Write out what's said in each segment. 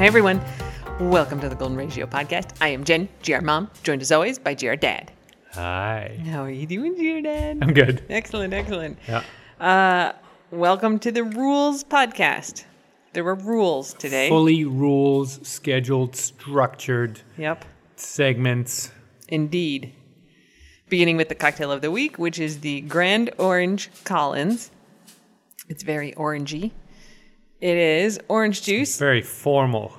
Hey everyone, welcome to the Golden Ratio Podcast. I am Jen, GR Mom, joined as always by GR Dad. Hi. How are you doing, GR Dad? I'm good. Excellent, excellent. Yeah. Welcome to the Rules Podcast. There were rules today. Fully rules, scheduled, structured. Yep. Segments. Indeed. Beginning with the cocktail of the week, which is the Grand Orange Collins. It's very orangey. It is orange juice. It's very formal.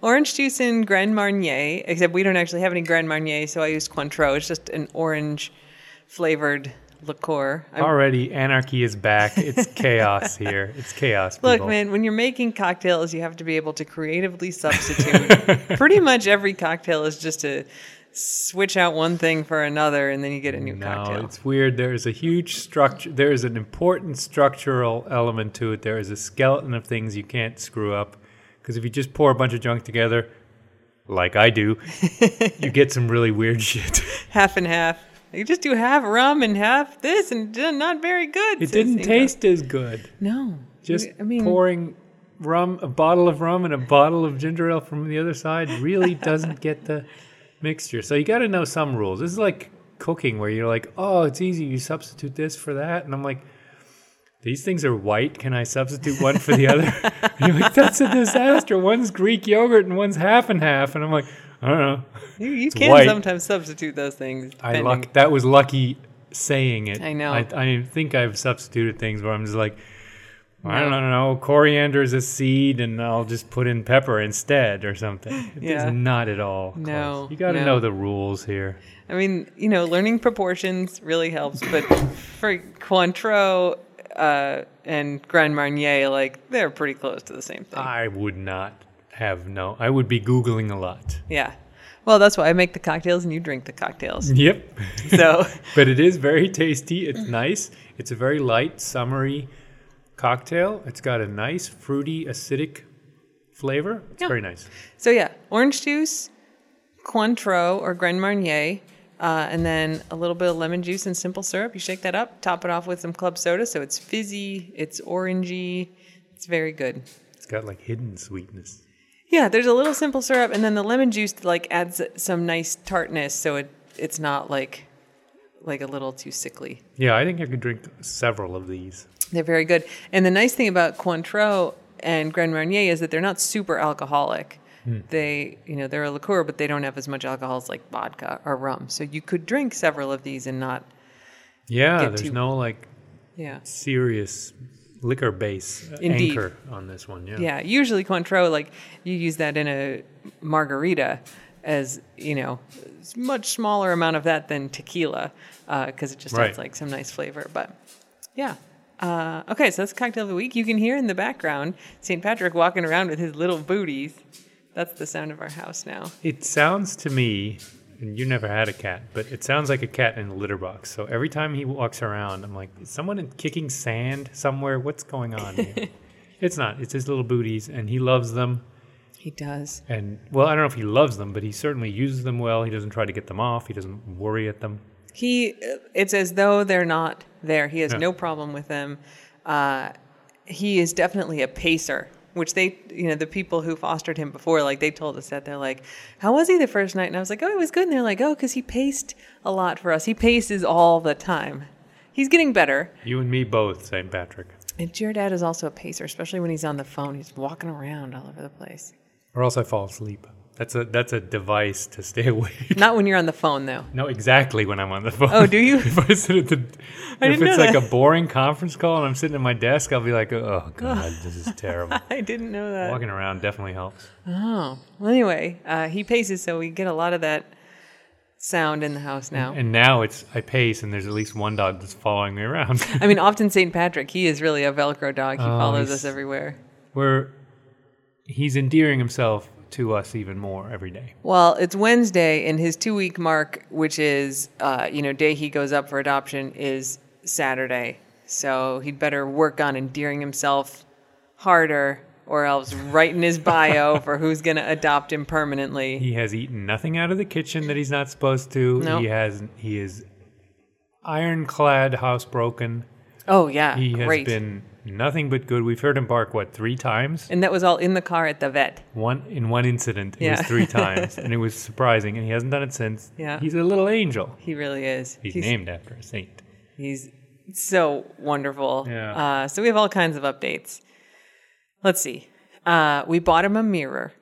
Orange juice and Grand Marnier, except we don't actually have any Grand Marnier, so I used Cointreau. It's just an orange-flavored liqueur. Already, anarchy is back. It's chaos here. It's chaos, people. Look, man, when you're making cocktails, you have to be able to creatively substitute. Pretty much every cocktail is just to switch out one thing for another, and then you get a new cocktail. No, it's weird. There is a huge structure. There is an important structural element to it. There is a skeleton of things you can't screw up, because if you just pour a bunch of junk together, like I do, you get some really weird shit. Half and half. You just do half rum and half this, and not very good. It didn't taste as good. No. Just pouring rum, a bottle of rum and a bottle of ginger ale from the other side really doesn't get the mixture. So you got to know some rules. This is like cooking, where you're like, oh, it's easy, you substitute this for that, and I'm like, these things are white, can I substitute one for the other? You're like, that's a disaster. One's Greek yogurt and one's half and half, and I'm like, I don't know. You can white. Sometimes substitute those things. That was lucky saying it. I know. I think I've substituted things where I'm just like, I don't know, coriander is a seed, and I'll just put in pepper instead or something. It's not at all close. No. You got to know the rules here. I mean, learning proportions really helps, but for Cointreau and Grand Marnier, they're pretty close to the same thing. I would not have known. I would be Googling a lot. Yeah. Well, that's why I make the cocktails and you drink the cocktails. Yep. So, but it is very tasty. It's nice. It's a very light, summery cocktail. It's got a nice fruity acidic flavor. It's very nice. So orange juice, Cointreau or Grand Marnier, and then a little bit of lemon juice and simple syrup. You shake that up, top it off with some club soda, so it's fizzy, it's orangey, it's very good. It's got hidden sweetness. Yeah, there's a little simple syrup, and then the lemon juice adds some nice tartness, so it's not like a little too sickly. Yeah, I think I could drink several of these. They're very good. And the nice thing about Cointreau and Grand Marnier is that they're not super alcoholic. They, they're a liqueur, but they don't have as much alcohol as vodka or rum. So you could drink several of these and not. Yeah, there's no serious liquor base anchor on this one. Yeah. Yeah, usually Cointreau, you use that in a margarita, as much smaller amount of that than tequila, because it just adds some nice flavor. But yeah. Okay, so that's cocktail of the week. You can hear in the background St. Patrick walking around with his little booties. That's the sound of our house now. It sounds to me, and you never had a cat, but it sounds like a cat in a litter box. So every time he walks around, I'm like, is someone kicking sand somewhere? What's going on here? It's not. It's his little booties, and he loves them. He does. And, well, I don't know if he loves them, but he certainly uses them well. He doesn't try to get them off. He doesn't worry at them. It's as though they're not there. He has no problem with them. He is definitely a pacer, which they, the people who fostered him before, they told us that. They're like, how was he the first night? And I was like, oh, it was good. And they're like, oh, because he paced a lot for us. He paces all the time. He's getting better. You and me both, St. Patrick. And your dad is also a pacer, especially when he's on the phone. He's walking around all over the place. Or else I fall asleep. That's a device to stay awake. Not when you're on the phone, though. No, exactly when I'm on the phone. Oh, do you? If I sit at if it's a boring conference call and I'm sitting at my desk, I'll be like, oh, God, this is terrible. I didn't know that. Walking around definitely helps. Oh. Well, anyway, he paces, so we get a lot of that sound in the house now. And now I pace, and there's at least one dog that's following me around. I mean, often St. Patrick, he is really a Velcro dog. He follows us everywhere. He's endearing himself to us even more every day. Well, it's Wednesday, and his 2-week mark, which is, day he goes up for adoption, is Saturday. So he'd better work on endearing himself harder, or else write in his bio for who's going to adopt him permanently. He has eaten nothing out of the kitchen that he's not supposed to. Nope. He is ironclad housebroken. Oh, yeah. He has been nothing but good. We've heard him bark, what, 3 times? And that was all in the car at the vet. In one incident, it was 3 times. And it was surprising. And he hasn't done it since. Yeah. He's a little angel. He really is. He's named after a saint. He's so wonderful. Yeah. So we have all kinds of updates. Let's see. We bought him a mirror.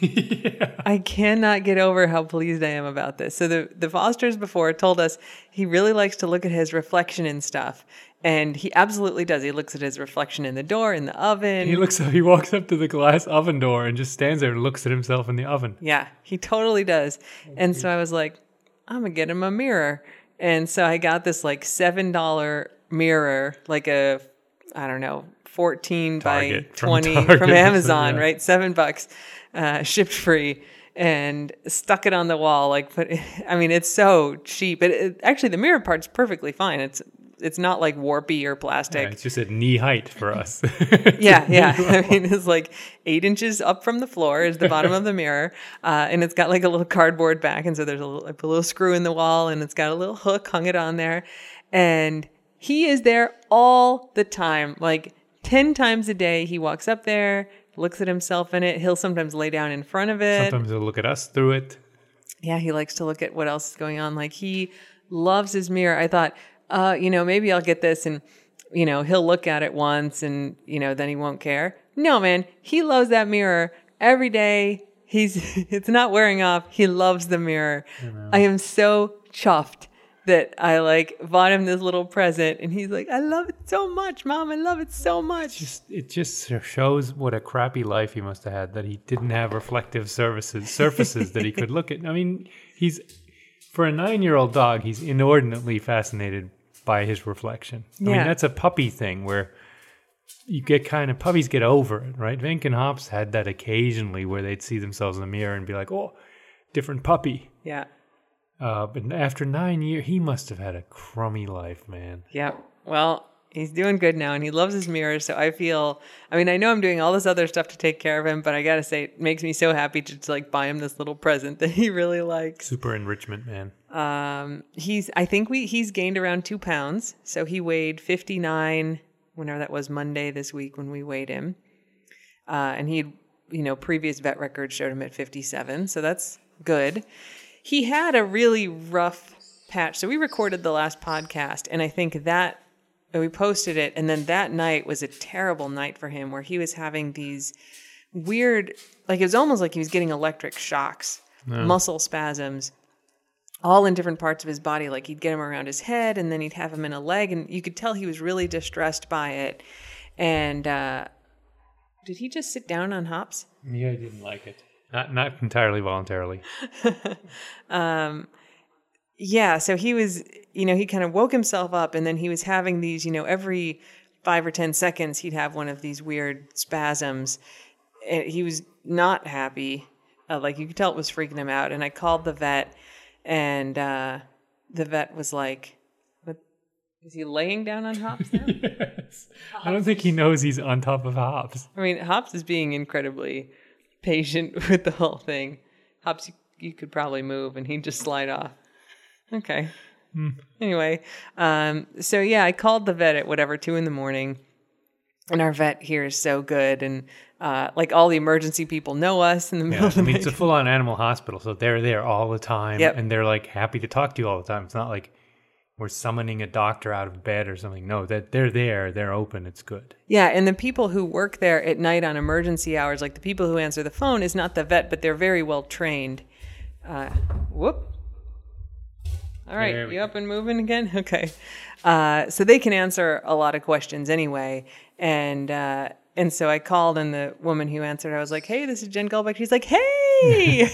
Yeah. I cannot get over how pleased I am about this. So the Fosters before told us he really likes to look at his reflection and stuff. And he absolutely does. He looks at his reflection in the door, in the oven. He walks up to the glass oven door and just stands there and looks at himself in the oven. Yeah, he totally does. And so I was like, I'm going to get him a mirror. And so I got this like $7 mirror, like a, I don't know, 14 Target, by 20 from Amazon, yeah. Right? $7. Shipped free, and stuck it on the wall. It's so cheap. Actually, the mirror part's perfectly fine. It's not like warpy or plastic. Yeah, it's just at knee height for us. yeah. It's like 8 inches up from the floor is the bottom of the mirror, and it's got like a little cardboard back, and so there's a little screw in the wall, and it's got a little hook, hung it on there, and he is there all the time. Like 10 times a day, he walks up there, looks at himself in it. He'll sometimes lay down in front of it. Sometimes he'll look at us through it. Yeah, he likes to look at what else is going on. Like, he loves his mirror. I thought, maybe I'll get this and, he'll look at it once and, then he won't care. No, man, he loves that mirror every day. It's not wearing off. He loves the mirror. I am so chuffed that I bought him this little present, and he's like, I love it so much, Mom. I love it so much. It just shows what a crappy life he must have had, that he didn't have reflective surfaces that he could look at. I mean, for a 9-year-old dog, he's inordinately fascinated by his reflection. I mean, that's a puppy thing where you get puppies get over it, right? Vink and Hops had that occasionally where they'd see themselves in the mirror and be like, oh, different puppy. Yeah. But after 9 years, he must have had a crummy life, man. Yeah. Well, he's doing good now, and he loves his mirror. So I feel, I know I'm doing all this other stuff to take care of him, but I got to say, it makes me so happy to buy him this little present that he really likes. Super enrichment, man. He's gained around 2 pounds. So he weighed 59, whenever that was, Monday this week when we weighed him. And he, previous vet records showed him at 57. So that's good. He had a really rough patch. So we recorded the last podcast, and I think that we posted it. And then that night was a terrible night for him, where he was having these weird, it was almost like he was getting electric shocks, muscle spasms, all in different parts of his body. Like, he'd get him around his head, and then he'd have him in a leg, and you could tell he was really distressed by it. And did he just sit down on Hops? Yeah, I didn't like it. Not entirely voluntarily. So he was, he woke himself up, and then he was having these, every 5 or 10 seconds he'd have one of these weird spasms. And he was not happy. You could tell it was freaking him out. And I called the vet, and the vet was like, is he laying down on Hops now? Yes. Hops. I don't think he knows he's on top of Hops. Hops is being incredibly patient with the whole thing. Hops, you could probably move, and he'd just slide off. Okay. Anyway, I called the vet at 2 a.m, and our vet here is so good, and all the emergency people know us in the middle of the night. It's a full-on animal hospital, so they're there all the time, yep. And they're happy to talk to you all the time. It's not like we're summoning a doctor out of bed or something. No, that they're there. They're open. It's good. Yeah, and the people who work there at night on emergency hours, the people who answer the phone, is not the vet, but they're very well trained. Whoop. All right, you up and moving again? Okay. So they can answer a lot of questions anyway. And so I called, and the woman who answered, I was like, hey, this is Jen Golbeck. She's like, hey!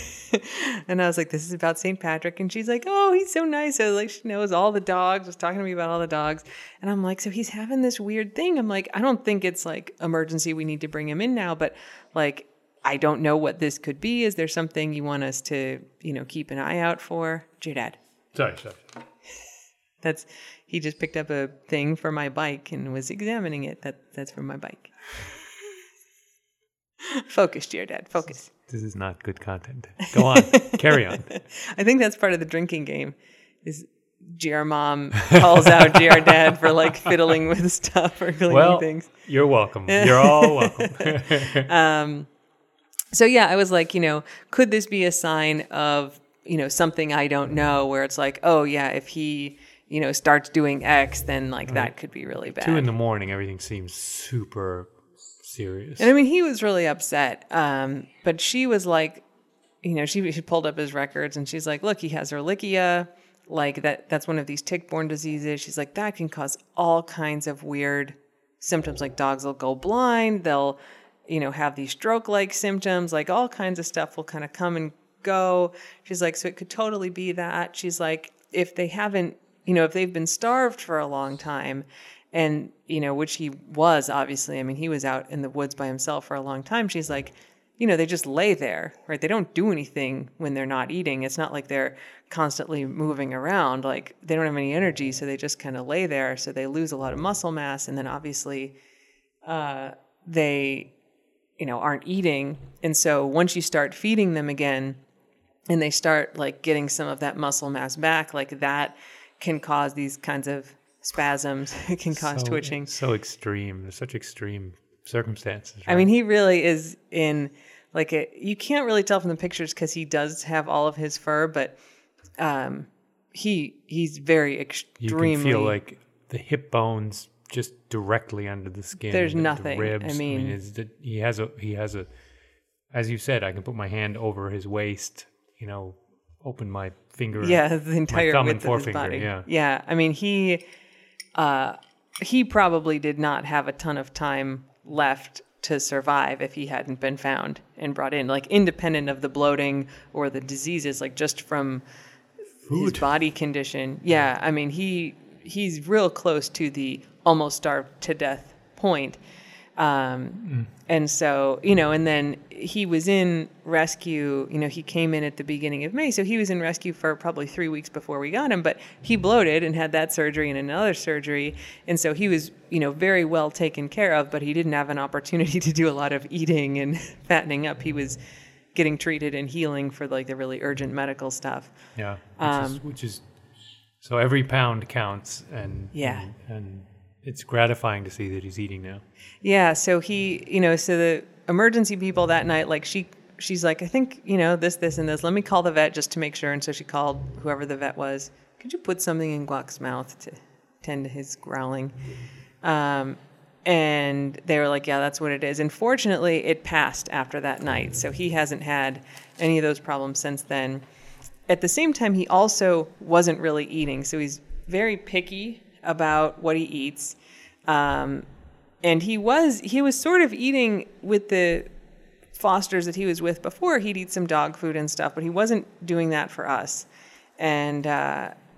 And I was like, this is about St. Patrick. And she's like, oh, he's so nice. I was like, she knows all the dogs, was talking to me about all the dogs. And I'm like, so he's having this weird thing. I'm like, I don't think it's emergency. We need to bring him in now. But I don't know what this could be. Is there something you want us to, keep an eye out for? Your dad. Sorry. He just picked up a thing for my bike and was examining it. That's for my bike. Focus, dear Dad. Focus. This is not good content. Go on. Carry on. I think that's part of the drinking game. Is GR mom calls out GR dad for like fiddling with stuff or cleaning things. You're welcome. You're all welcome. So yeah, I was like, you know, could this be a sign of, you know, something I don't know, where it's like, oh yeah, if he, you know, starts doing X, then like that could be really bad. 2 a.m, everything seems super serious. And I mean, he was really upset. But she was like, you know, she pulled up his records and she's like, look, he has Ehrlichia. Like that's one of these tick-borne diseases. She's like, that can cause all kinds of weird symptoms. Like dogs will go blind. They'll, you know, have these stroke-like symptoms. Like all kinds of stuff will kind of come and go. She's like, so it could totally be that. She's like, if they haven't, you know, if they've been starved for a long time, and, you know, which he was obviously, I mean, he was out in the woods by himself for a long time. She's like, you know, they just lay there, right? They don't do anything when they're not eating. It's not like they're constantly moving around. Like they don't have any energy, so they just kind of lay there. So they lose a lot of muscle mass. And then obviously they, you know, aren't eating. And so once you start feeding them again and they start like getting some of that muscle mass back, like that can cause these kinds of spasms. It can cause twitching. So extreme. There's such extreme circumstances, right? I mean, he really is in like a, you can't really tell from the pictures because he does have all of his fur, but he's very extremely. You can feel like the hip bones just directly under the skin. There's nothing. The ribs. I mean he has a, as you said, I can put my hand over his waist, you know, open my finger. Yeah, the entire thumb width and forefinger. Of his body. Yeah. I mean, he probably did not have a ton of time left to survive if he hadn't been found and brought in, like independent of the bloating or the diseases, like just from food. His body condition. Yeah, I mean, he's real close to the almost starved to death point. And so, you know, and then he was in rescue, you know, he came in at the beginning of May. So he was in rescue for probably 3 weeks before we got him, but he bloated and had that surgery and another surgery. And so he was, you know, very well taken care of, but he didn't have an opportunity to do a lot of eating and fattening up. He was getting treated and healing for like the really urgent medical stuff. Yeah. Which is so every pound counts and it's gratifying to see that he's eating now. Yeah. So he, you know, so the emergency people that night, like she's like, I think, you know, this and this, let me call the vet just to make sure. And so she called whoever the vet was. Could you put something in Guac's mouth to tend to his growling? And they were like, yeah, that's what it is. And fortunately it passed after that night. So he hasn't had any of those problems since then. At the same time, he also wasn't really eating. So he's very picky about what he eats. And he was sort of eating with the fosters that he was with before. He'd eat some dog food and stuff, but he wasn't doing that for us. And then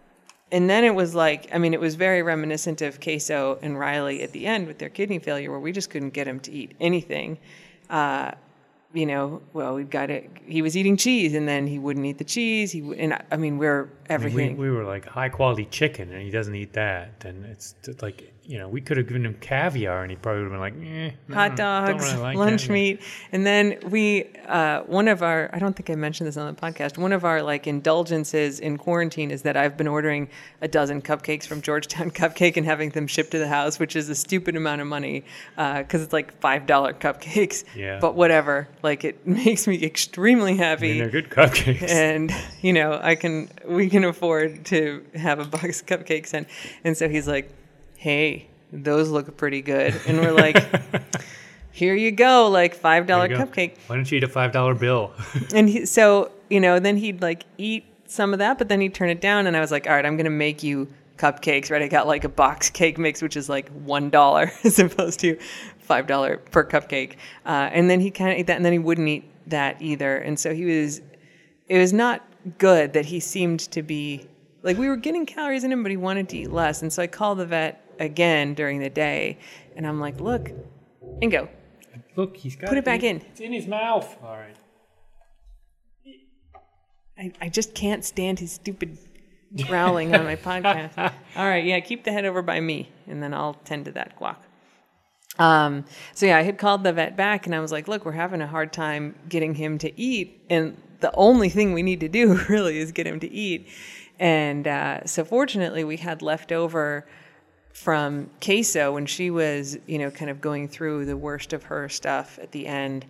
it was like, I mean, it was very reminiscent of Queso and Riley at the end with their kidney failure, where we just couldn't get him to eat anything. You know, well, we've got it. He was eating cheese, and then he wouldn't eat the cheese. We're everything. We were like high quality chicken, and he doesn't eat that. And it's like, you know, we could have given him caviar, and he probably would have been like, hot dogs, don't really like lunch meat. And then we, one of our, I don't think I mentioned this on the podcast, one of our like indulgences in quarantine is that I've been ordering 12 cupcakes from Georgetown Cupcake and having them shipped to the house, which is a stupid amount of money because it's like $5 cupcakes. Yeah. But whatever, like it makes me extremely happy. I mean, they're good cupcakes. And, you know, we can afford to have a box of cupcakes. And so he's like, hey, those look pretty good. And we're like, here you go, like $5 cupcake. Why don't you eat a $5 bill? And so, you know, then he'd like eat some of that, but then he'd turn it down. And I was like, all right, I'm going to make you cupcakes, right? I got like a box cake mix, which is like $1 as opposed to $5 per cupcake. And then he kind of ate that, and then he wouldn't eat that either. And so it was not good that he seemed to be, like we were getting calories in him, but he wanted to eat less. And so I called the vet again during the day, and I'm like, look, Ingo, look, he's got put it back in. It's in his mouth. All right. I just can't stand his stupid growling on my podcast. All right, yeah, keep the head over by me, and then I'll tend to that, Guac. So yeah, I had called the vet back, and I was like, look, we're having a hard time getting him to eat, and the only thing we need to do really is get him to eat. And so fortunately we had left over from queso when she was, you know, kind of going through the worst of her stuff at the end,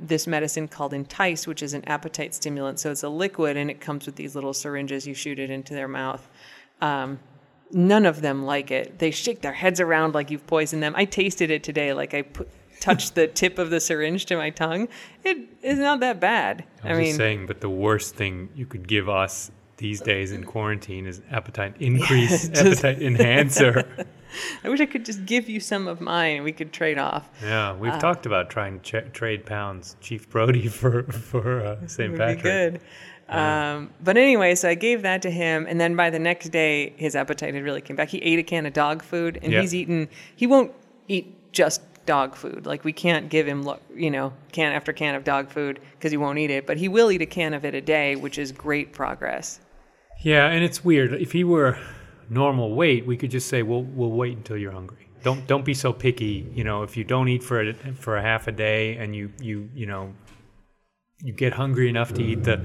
this medicine called Entice, which is an appetite stimulant. So it's a liquid and it comes with these little syringes. You shoot it into their mouth. None of them like it. They shake their heads around like you've poisoned them. I tasted it today. Like I touched the tip of the syringe to my tongue. It is not that bad. I mean, but the worst thing you could give us these days in quarantine is appetite enhancer. I wish I could just give you some of mine and we could trade off. Yeah, we've talked about trying to trade pounds, Chief Brody for St. Patrick. Would be good. Yeah. But anyway, so I gave that to him, and then by the next day, his appetite had really came back. He ate a can of dog food, and he won't eat just dog food. Like we can't give him, can after can of dog food because he won't eat it, but he will eat a can of it a day, which is great progress. Yeah, and it's weird. If he were normal weight, we could just say, "Well, we'll wait until you're hungry. Don't be so picky. You know, if you don't eat for a half a day and you get hungry enough to eat the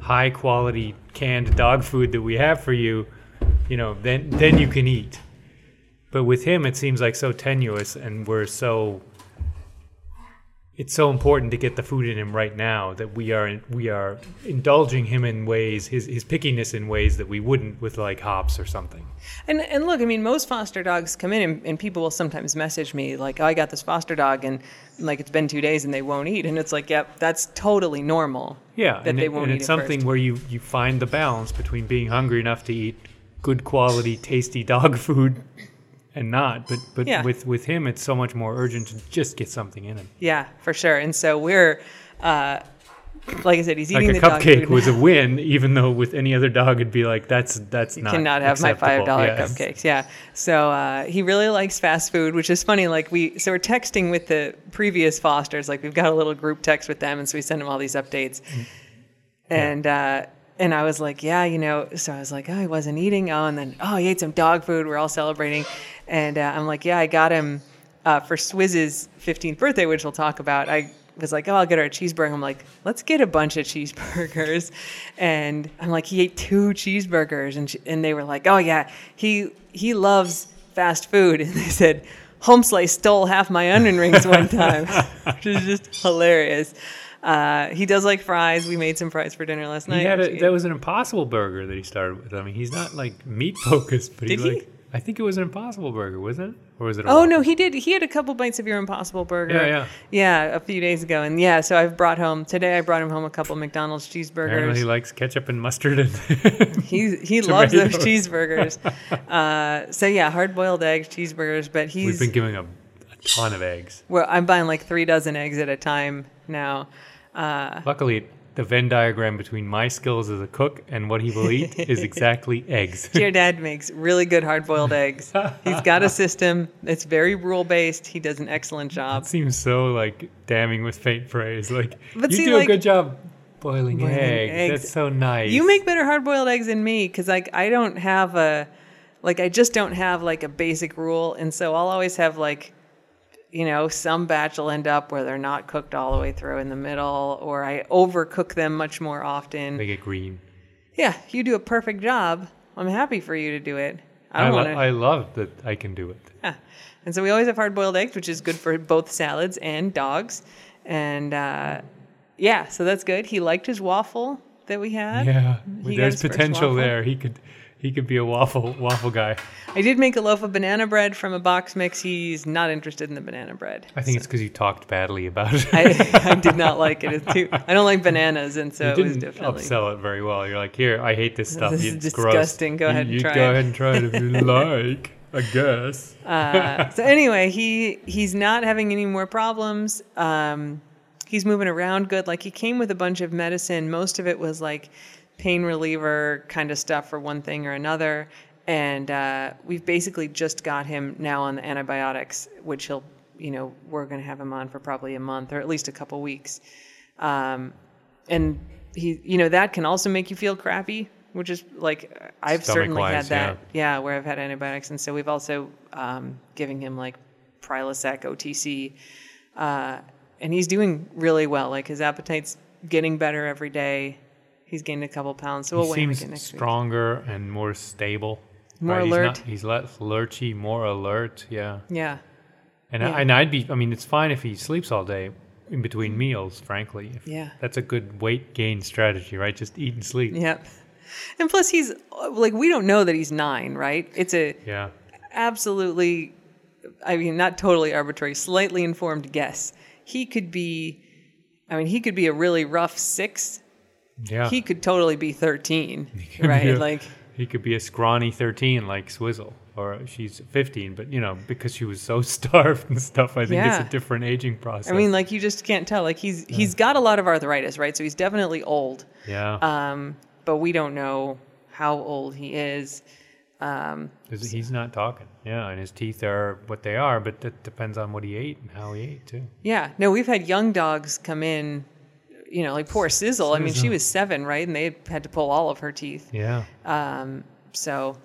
high quality canned dog food that we have for you, you know, then you can eat." But with him, it seems like so tenuous, and it's so important to get the food in him right now that we are indulging him in ways, his pickiness in ways that we wouldn't with like hops or something. And look, I mean, most foster dogs come in and people will sometimes message me like, "Oh, I got this foster dog and like it's been 2 days and they won't eat," and it's like, yep, that's totally normal. Yeah, that they won't eat. And it's something where you find the balance between being hungry enough to eat good quality, tasty dog food. And not, but yeah. With him, it's so much more urgent to just get something in him. Yeah, for sure. And so we're, like I said, he's eating like the dog food. Cupcake was a win, even though with any other dog, it'd be like, that's not acceptable. You cannot have my $5 cupcakes, yeah. So he really likes fast food, which is funny. Like so we're texting with the previous fosters. Like we've got a little group text with them, and so we send them all these updates. And I was like, yeah, you know, so I was like, oh, he wasn't eating. Oh, and then, oh, he ate some dog food. We're all celebrating. And I'm like, yeah, I got him for Swizz's 15th birthday, which we'll talk about. I was like, oh, I'll get her a cheeseburger. I'm like, let's get a bunch of cheeseburgers. And I'm like, he ate 2 cheeseburgers. And they were like, oh, yeah, he loves fast food. And they said, Homeslice stole half my onion rings one time, which is just hilarious. He does like fries. We made some fries for dinner last night. That was an Impossible Burger that he started with. I mean, he's not like meat focused, but I think it was an Impossible Burger, wasn't it? Or was it? Oh no, he did. He had a couple bites of your Impossible Burger. Yeah, a few days ago, and yeah. So I brought him home a couple McDonald's cheeseburgers. Apparently he likes ketchup and mustard, and he loves those cheeseburgers. So yeah, hard boiled eggs, cheeseburgers. But we've been giving a ton of eggs. Well, I'm buying like 3 dozen eggs at a time now. Luckily, the Venn diagram between my skills as a cook and what he will eat is exactly eggs. Your dad makes really good hard-boiled eggs. He's got a system. It's very rule-based. He does an excellent job. It seems so, like, damning with faint praise. Like, you do a good job boiling eggs. That's so nice. You make better hard-boiled eggs than me because, like, I don't have a... Like, I just don't have, like, a basic rule. And so I'll always have, like... You know, some batch will end up where they're not cooked all the way through in the middle, or I overcook them much more often. They get green. Yeah, you do a perfect job. I'm happy for you to do it. I love that I can do it. Yeah, and so we always have hard-boiled eggs, which is good for both salads and dogs. And yeah, so that's good. He liked his waffle that we had. Yeah, there's potential there. He could be a waffle guy. I did make a loaf of banana bread from a box mix. He's not interested in the banana bread. I think it's because you talked badly about it. I did not like it. I don't like bananas, and so it was definitely... You didn't upsell it very well. You're like, here, I hate this stuff. This is disgusting. Gross. Go ahead and try it if you like, I guess. So anyway, he's not having any more problems. He's moving around good. Like, he came with a bunch of medicine. Most of it was like... pain reliever kind of stuff for one thing or another. And we've basically just got him now on the antibiotics, which he'll, you know, we're going to have him on for probably a month or at least a couple weeks. And he, you know, that can also make you feel crappy, which is like, I've certainly had that. Yeah. Where I've had antibiotics. And so we've also giving him like Prilosec, OTC, and he's doing really well. Like his appetite's getting better every day. He's gained a couple pounds, so we'll wait again next week. Stronger and more stable. More alert. He's less lurchy, more alert. Yeah. Yeah. And I'd be. I mean, it's fine if he sleeps all day in between meals. Frankly, that's a good weight gain strategy, right? Just eat and sleep. Yep. And plus, he's like, we don't know that he's 9, right? It's a absolutely, I mean, not totally arbitrary, slightly informed guess. He could be a really rough 6. Yeah. He could totally be 13, right? He could be a scrawny 13 like Swizzle, or she's 15, but, you know, because she was so starved and stuff, I think it's a different aging process. I mean, like, you just can't tell. Like, he's got a lot of arthritis, right? So he's definitely old. Yeah. But we don't know how old he is. He's not talking. Yeah, and his teeth are what they are, but that depends on what he ate and how he ate, too. Yeah. No, we've had young dogs come in, you know, like poor Sizzle. I mean, she was 7, right? And they had to pull all of her teeth. Yeah. So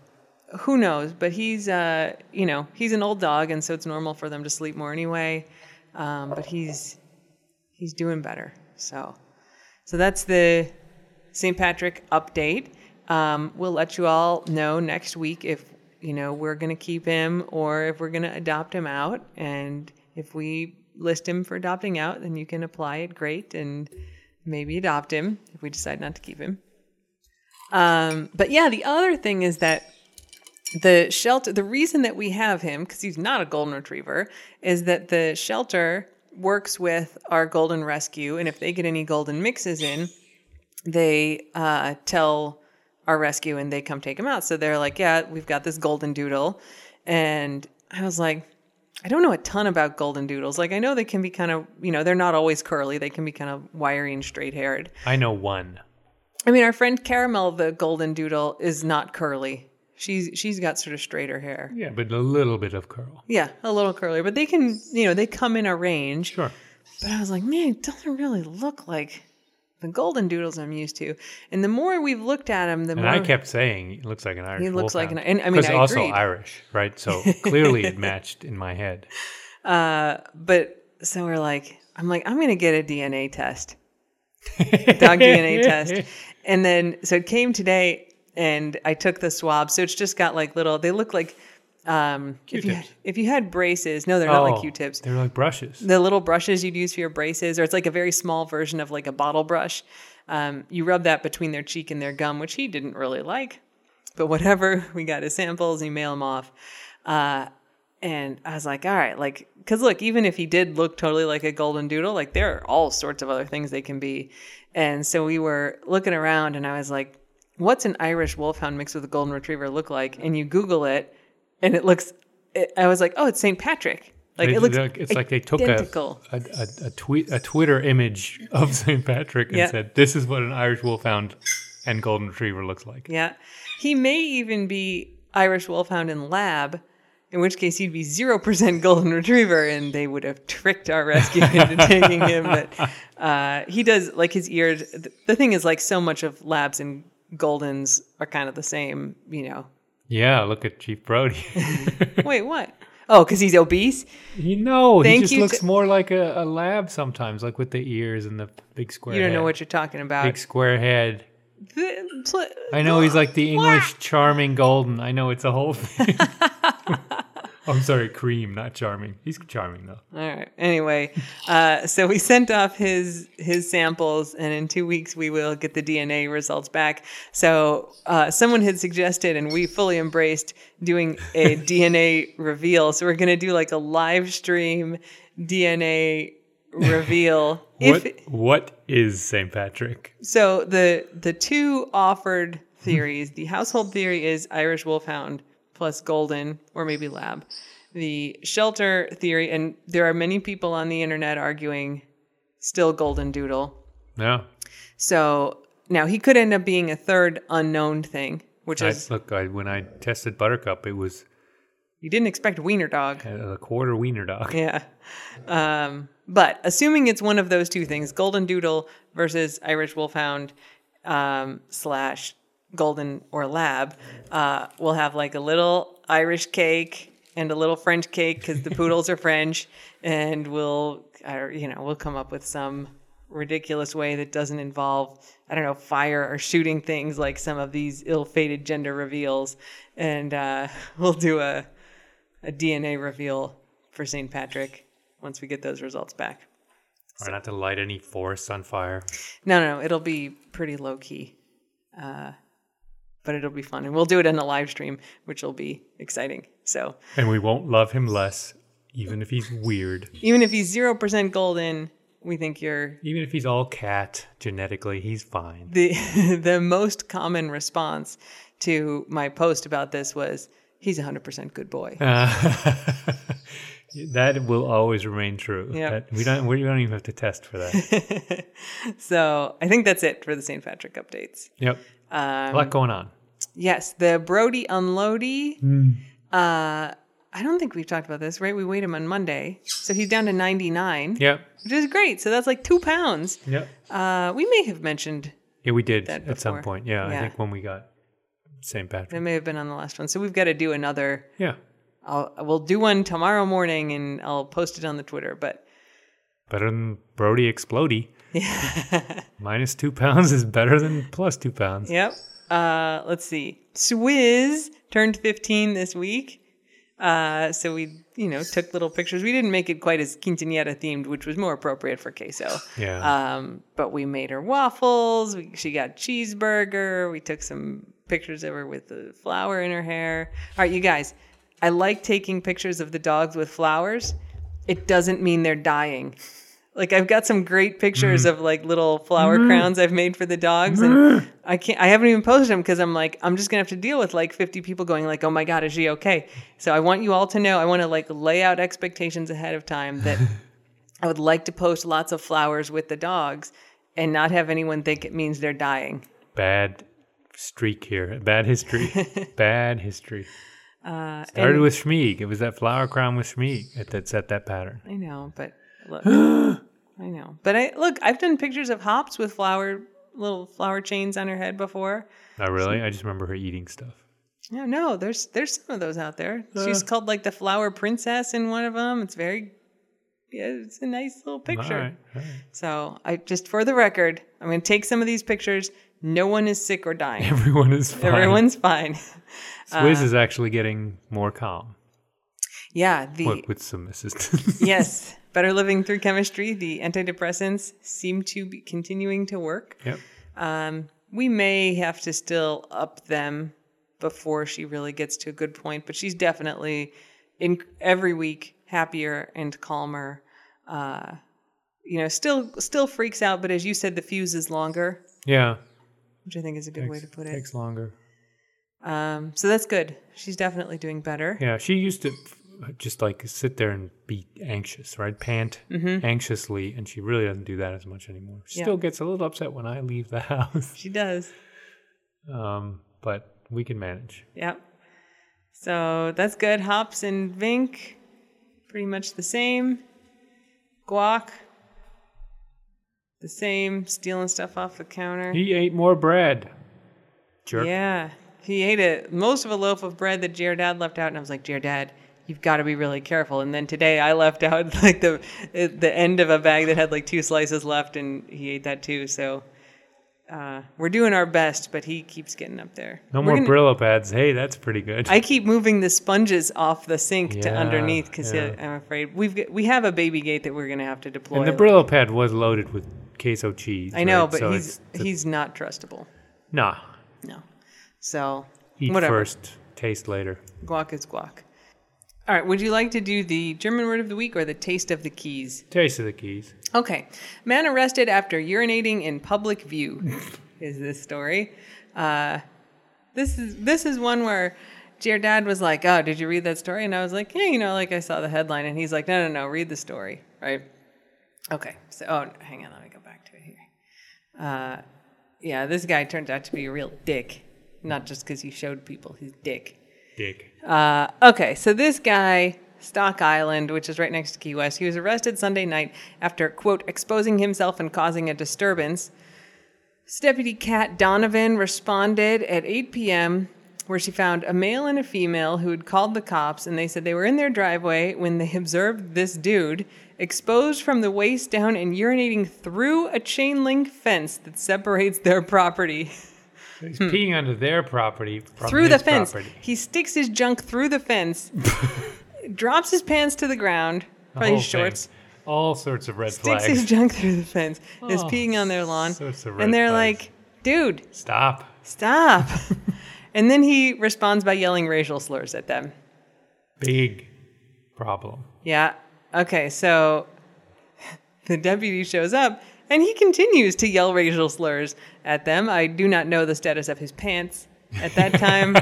who knows? But he's, you know, he's an old dog, and so it's normal for them to sleep more anyway. But he's doing better. So that's the St. Patrick update. We'll let you all know next week if, you know, we're going to keep him or if we're going to adopt him out. And if we list him for adopting out, then you can apply at great and maybe adopt him if we decide not to keep him. But yeah, the other thing is that the shelter, the reason that we have him, because he's not a golden retriever, is that the shelter works with our golden rescue. And if they get any golden mixes in, they tell our rescue and they come take him out. So they're like, yeah, we've got this golden doodle. And I was like, I don't know a ton about golden doodles. Like, I know they can be kind of, you know, they're not always curly. They can be kind of wiry and straight-haired. I know one. I mean, our friend Caramel, the golden doodle, is not curly. She's got sort of straighter hair. Yeah, but a little bit of curl. Yeah, a little curlier. But they can, you know, they come in a range. Sure. But I was like, man, it doesn't really look like the golden doodles I'm used to. And the more we've looked at him, the more... And I kept saying, it looks like an Irish wolfhound. He looks like an... And, I mean, I agreed. Also Irish, right? So clearly it matched in my head. But so we're like, I'm going to get a DNA test. Dog DNA test. And then, so it came today and I took the swab. So it's just got like little, they look like... Q-tips. If you had braces, no, they're not like Q-tips. They're like brushes. The little brushes you'd use for your braces, or it's like a very small version of like a bottle brush. You rub that between their cheek and their gum, which he didn't really like. But whatever, we got his samples, you mail them off. And I was like, all right, like, because look, even if he did look totally like a golden doodle, like there are all sorts of other things they can be. And so we were looking around and I was like, what's an Irish wolfhound mixed with a golden retriever look like? And you Google it. And it looks, I was like, oh, it's St. Patrick. Like it looks identical. It's like they took a Twitter image of St. Patrick and said, this is what an Irish wolfhound and golden retriever looks like. Yeah. He may even be Irish wolfhound in lab, in which case he'd be 0% golden retriever and they would have tricked our rescue into taking him. But he does, like his ears, the thing is like so much of labs and goldens are kind of the same, you know. Yeah, look at Chief Brody. Wait, what? Oh, because he's obese? He just looks more like a lab sometimes, like with the ears and the big square head. You don't know what you're talking about. Big square head. I know he's like the English charming golden. I know it's a whole thing. I'm sorry, cream, not charming. He's charming, though. All right. Anyway, so we sent off his samples, and in 2 weeks we will get the DNA results back. So someone had suggested, and we fully embraced, doing a DNA reveal. So we're going to do like a live stream DNA reveal. What is St. Patrick? So the two offered theories, the household theory is Irish wolfhound plus golden, or maybe lab. The shelter theory, and there are many people on the internet arguing still golden doodle. Yeah. So now he could end up being a third unknown thing, which is... When I tested Buttercup, it was... You didn't expect wiener dog. A quarter wiener dog. Yeah. But assuming it's one of those two things, golden doodle versus Irish wolfhound / golden or lab, we'll have like a little Irish cake and a little French cake because the poodles are French, and we'll come up with some ridiculous way that doesn't involve, I don't know, fire or shooting things like some of these ill-fated gender reveals. And we'll do a DNA reveal for St. Patrick once we get those results back. Or not to light any forests on fire. No. It'll be pretty low key. But it'll be fun. And we'll do it in a live stream, which will be exciting. So. And we won't love him less, even if he's weird. Even if he's 0% golden, we think you're... Even if he's all cat genetically, he's fine. The most common response to my post about this was, he's 100% good boy. That will always remain true. Yep. We don't even have to test for that. So I think that's it for the St. Patrick updates. Yep. A lot going on. Yes. The Brody Unloady. I don't think we've talked about this, right? We weighed him on Monday. So he's down to 99. Yep. Which is great. So that's like 2 pounds. Yep. We may have mentioned. Yeah, we did at some point. Yeah. I think when we got St. Patrick. It may have been on the last one. So we've got to do another. Yeah. We'll do one tomorrow morning, and I'll post it on the Twitter. But better than Brody Explodey. Yeah. Minus 2 pounds is better than plus 2 pounds. Yep. Let's see. Swizz turned 15 this week, so we took little pictures. We didn't make it quite as quinceañera themed, which was more appropriate for queso. Yeah. But we made her waffles. She got cheeseburger. We took some pictures of her with the flower in her hair. All right, you guys. I like taking pictures of the dogs with flowers. It doesn't mean they're dying. Like, I've got some great pictures of like little flower crowns I've made for the dogs, and I haven't even posted them because I'm like, I'm just gonna have to deal with like 50 people going like, oh my God, is she okay? So I want you all to know, I want to like lay out expectations ahead of time that I would like to post lots of flowers with the dogs and not have anyone think it means they're dying. Bad streak here. Bad history. Bad history. Started with Schmeeg. It was that flower crown with Schmeeg that set that pattern. I know, but look. I know. But I've done pictures of Hops with little flower chains on her head before. Oh, really? I just remember her eating stuff. No, there's some of those out there. She's called like the flower princess in one of them. It's it's a nice little picture. All right. So I just, for the record, I'm going to take some of these pictures. No one is sick or dying. Everyone is fine. Everyone's fine. Swizz is actually getting more calm. Yeah. With some assistance. Yes. Better living through chemistry. The antidepressants seem to be continuing to work. Yep. We may have to still up them before she really gets to a good point, but she's definitely every week happier and calmer. Still freaks out, but as you said, the fuse is longer. Yeah. Which I think is a good way to put it. Takes longer. So that's good. She's definitely doing better. Yeah, she used to just like sit there and be anxious, right? Pant anxiously, and she really doesn't do that as much anymore. She still gets a little upset when I leave the house. She does. But we can manage. Yep. So that's good. Hops and Vink, pretty much the same. Guac. The same, stealing stuff off the counter. He ate more bread. Jerk. Yeah, he ate most of a loaf of bread that Jared left out, and I was like, Jared, you've got to be really careful. And then today I left out like the end of a bag that had like 2 slices left, and he ate that too. So we're doing our best, but he keeps getting up there. No more Brillo pads. Hey, that's pretty good. I keep moving the sponges off the sink to underneath because I'm afraid we have a baby gate that we're going to have to deploy. And the Brillo pad was loaded with queso cheese. I know, right? But so he's not trustable. Nah. No. So, eat whatever. First, taste later. Guac is guac. All right, would you like to do the German word of the week or the taste of the keys? Taste of the keys. Okay. Man arrested after urinating in public view is this story. This is one where Jared Dad was like, oh, did you read that story? And I was like, yeah, like I saw the headline. And he's like, no, read the story, right? Okay. So, hang on, let me go back to it here. This guy turns out to be a real dick, not just because he showed people his dick. Okay, so this guy, Stock Island, which is right next to Key West, he was arrested Sunday night after, quote, exposing himself and causing a disturbance. Deputy Cat Donovan responded at 8 p.m. where she found a male and a female who had called the cops, and they said they were in their driveway when they observed this dude exposed from the waist down and urinating through a chain link fence that separates their property. He's peeing onto their property from through the fence. Property. He sticks his junk through the fence, drops his pants to the ground, probably his shorts. Thing. All sorts of red flags. Sticks his junk through the fence. Is peeing on their lawn. And they're flags. Like, dude. Stop. And then he responds by yelling racial slurs at them. Big problem. Yeah. Okay, so the deputy shows up, and he continues to yell racial slurs at them. I do not know the status of his pants at that time.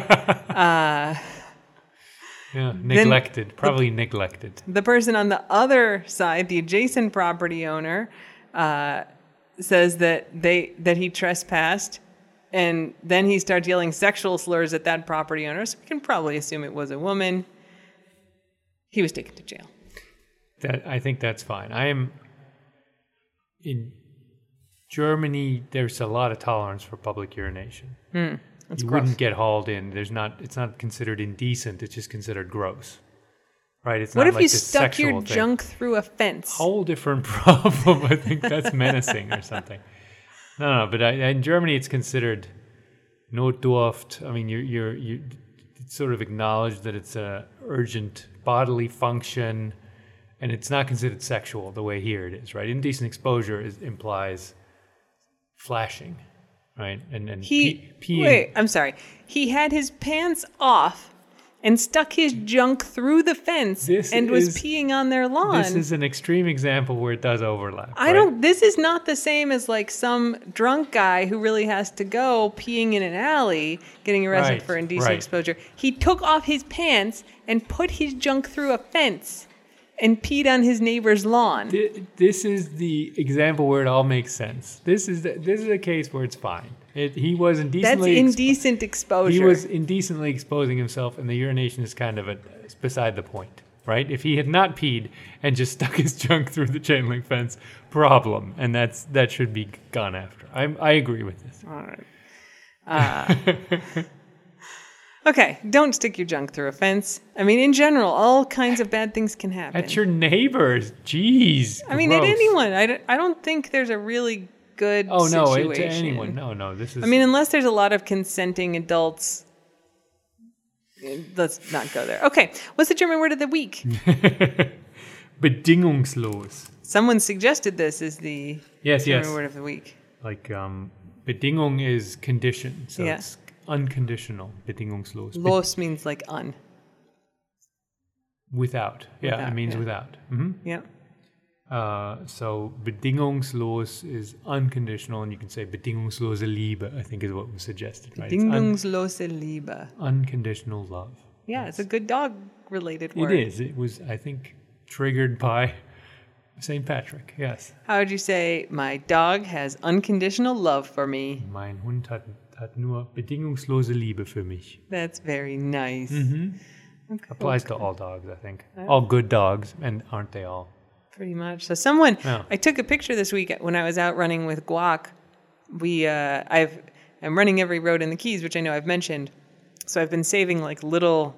Yeah, neglected. Probably neglected. The person on the other side, the adjacent property owner, says that he trespassed, and then he starts yelling sexual slurs at that property owner, so we can probably assume it was a woman. He was taken to jail. I think that's fine. I am... In Germany, there's a lot of tolerance for public urination. That's gross. You wouldn't get hauled in. It's not considered indecent. It's just considered gross, right? It's not like this sexual thing. What if you stuck your junk through a fence? Whole different problem. I think that's menacing or something. No. But in Germany, it's considered notdurft. I mean, you sort of acknowledge that it's an urgent bodily function. And it's not considered sexual the way here it is, right? Indecent exposure implies flashing, right? And peeing. Wait, I'm sorry. He had his pants off and stuck his junk through the fence was peeing on their lawn. This is an extreme example where it does overlap. This is not the same as like some drunk guy who really has to go peeing in an alley, getting arrested for indecent exposure. He took off his pants and put his junk through a fence. And peed on his neighbor's lawn. This is the example where it all makes sense. This is a case where it's fine. He was indecently... That's indecent exposure. He was indecently exposing himself, and the urination is kind of beside the point, right? If he had not peed and just stuck his junk through the chain link fence, problem. And that should be gone after. I agree with this. All right. Okay, don't stick your junk through a fence. I mean, in general, all kinds of bad things can happen. At your neighbors. Jeez. I mean, gross. At anyone. I don't think there's a really good situation. Oh, no, to anyone. No, this is... I mean, unless there's a lot of consenting adults. Let's not go there. Okay, what's the German word of the week? Bedingungslos. Someone suggested this is the German word of the week. Like, Bedingung is condition, so it's... Unconditional, bedingungslos. Los means like un. Without. Yeah, without, it means without. Mm-hmm. Yeah. So bedingungslos is unconditional, and you can say bedingungslose Liebe, I think is what was suggested. Right? Bedingungslose Liebe. Unconditional love. Yeah, it's a good dog-related word. It is. It was, I think, triggered by St. Patrick, yes. How would you say, my dog has unconditional love for me? Mein Hund hat nur bedingungslose Liebe für mich. That's very nice. Mm-hmm. Okay. Applies to all dogs, I think. All good dogs, and aren't they all? Pretty much. So I took a picture this week when I was out running with Guac. I'm running every road in the Keys, which I know I've mentioned. So I've been saving like little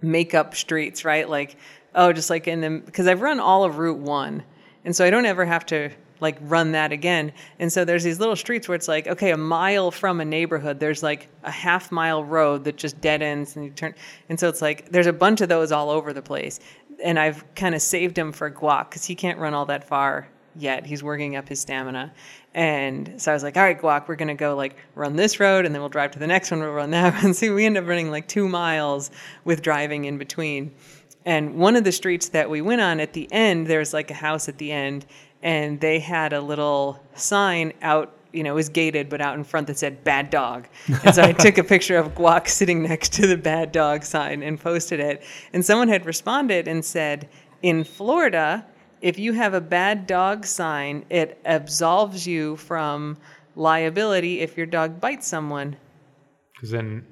makeup streets, right? Like, just like in them, because I've run all of Route 1. And so I don't ever have to like run that again. And so there's these little streets where it's like, okay, a mile from a neighborhood, there's like a half mile road that just dead ends and you turn. And so it's like, there's a bunch of those all over the place. And I've kind of saved them for Guac because he can't run all that far yet. He's working up his stamina. And so I was like, all right, Guac, we're going to go like run this road and then we'll drive to the next one. We'll run that one. So we end up running like 2 miles with driving in between. And one of the streets that we went on at the end, there's like a house at the end. And they had a little sign out, it was gated, but out in front that said bad dog. And so I took a picture of Guac sitting next to the bad dog sign and posted it. And someone had responded and said, in Florida, if you have a bad dog sign, it absolves you from liability if your dog bites someone. Because then,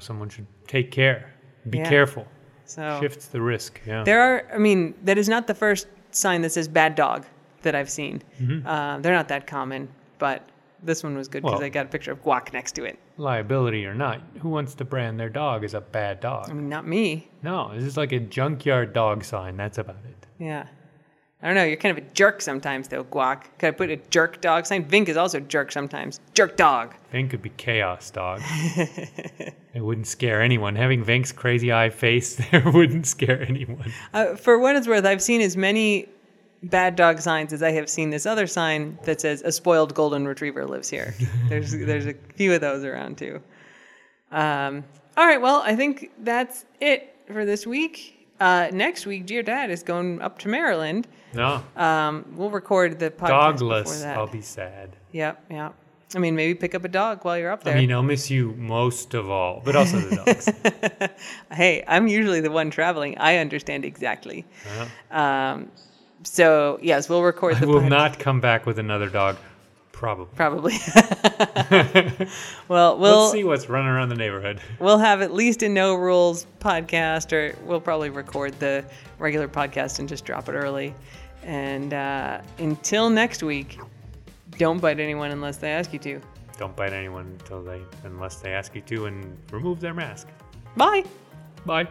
someone should take care, be careful. So shifts the risk. Yeah. That is not the first sign that says bad dog that I've seen. Mm-hmm. They're not that common, but this one was good because I got a picture of Guac next to it. liability or not, who wants to brand their dog as a bad dog? I mean, not me. No, it's just like a junkyard dog sign. That's about it. Yeah. I don't know. You're kind of a jerk sometimes, though, Guac. Could I put a jerk dog sign? Vink is also a jerk sometimes. Jerk dog. Vink could be chaos dog. It wouldn't scare anyone. Having Vink's crazy eye face there wouldn't scare anyone. For what it's worth, I've seen as many bad dog signs as I have seen this other sign that says, a spoiled golden retriever lives here. There's a few of those around, too. All right, well, I think that's it for this week. Next week, Dear Dad is going up to Maryland. No. We'll record the podcast dogless before that. I'll be sad. Yep, yeah. I mean, maybe pick up a dog while you're up there. I mean, I'll miss you most of all, but also the dogs. Hey, I'm usually the one traveling. I understand exactly. Uh-huh. So, yes, we'll record the podcast. I will not come back with another dog. Probably. Well, let's see what's running around the neighborhood. We'll have at least a No Rules podcast, or we'll probably record the regular podcast and just drop it early. And until next week, don't bite anyone unless they ask you to. Don't bite anyone unless they ask you to, and remove their mask. Bye. Bye.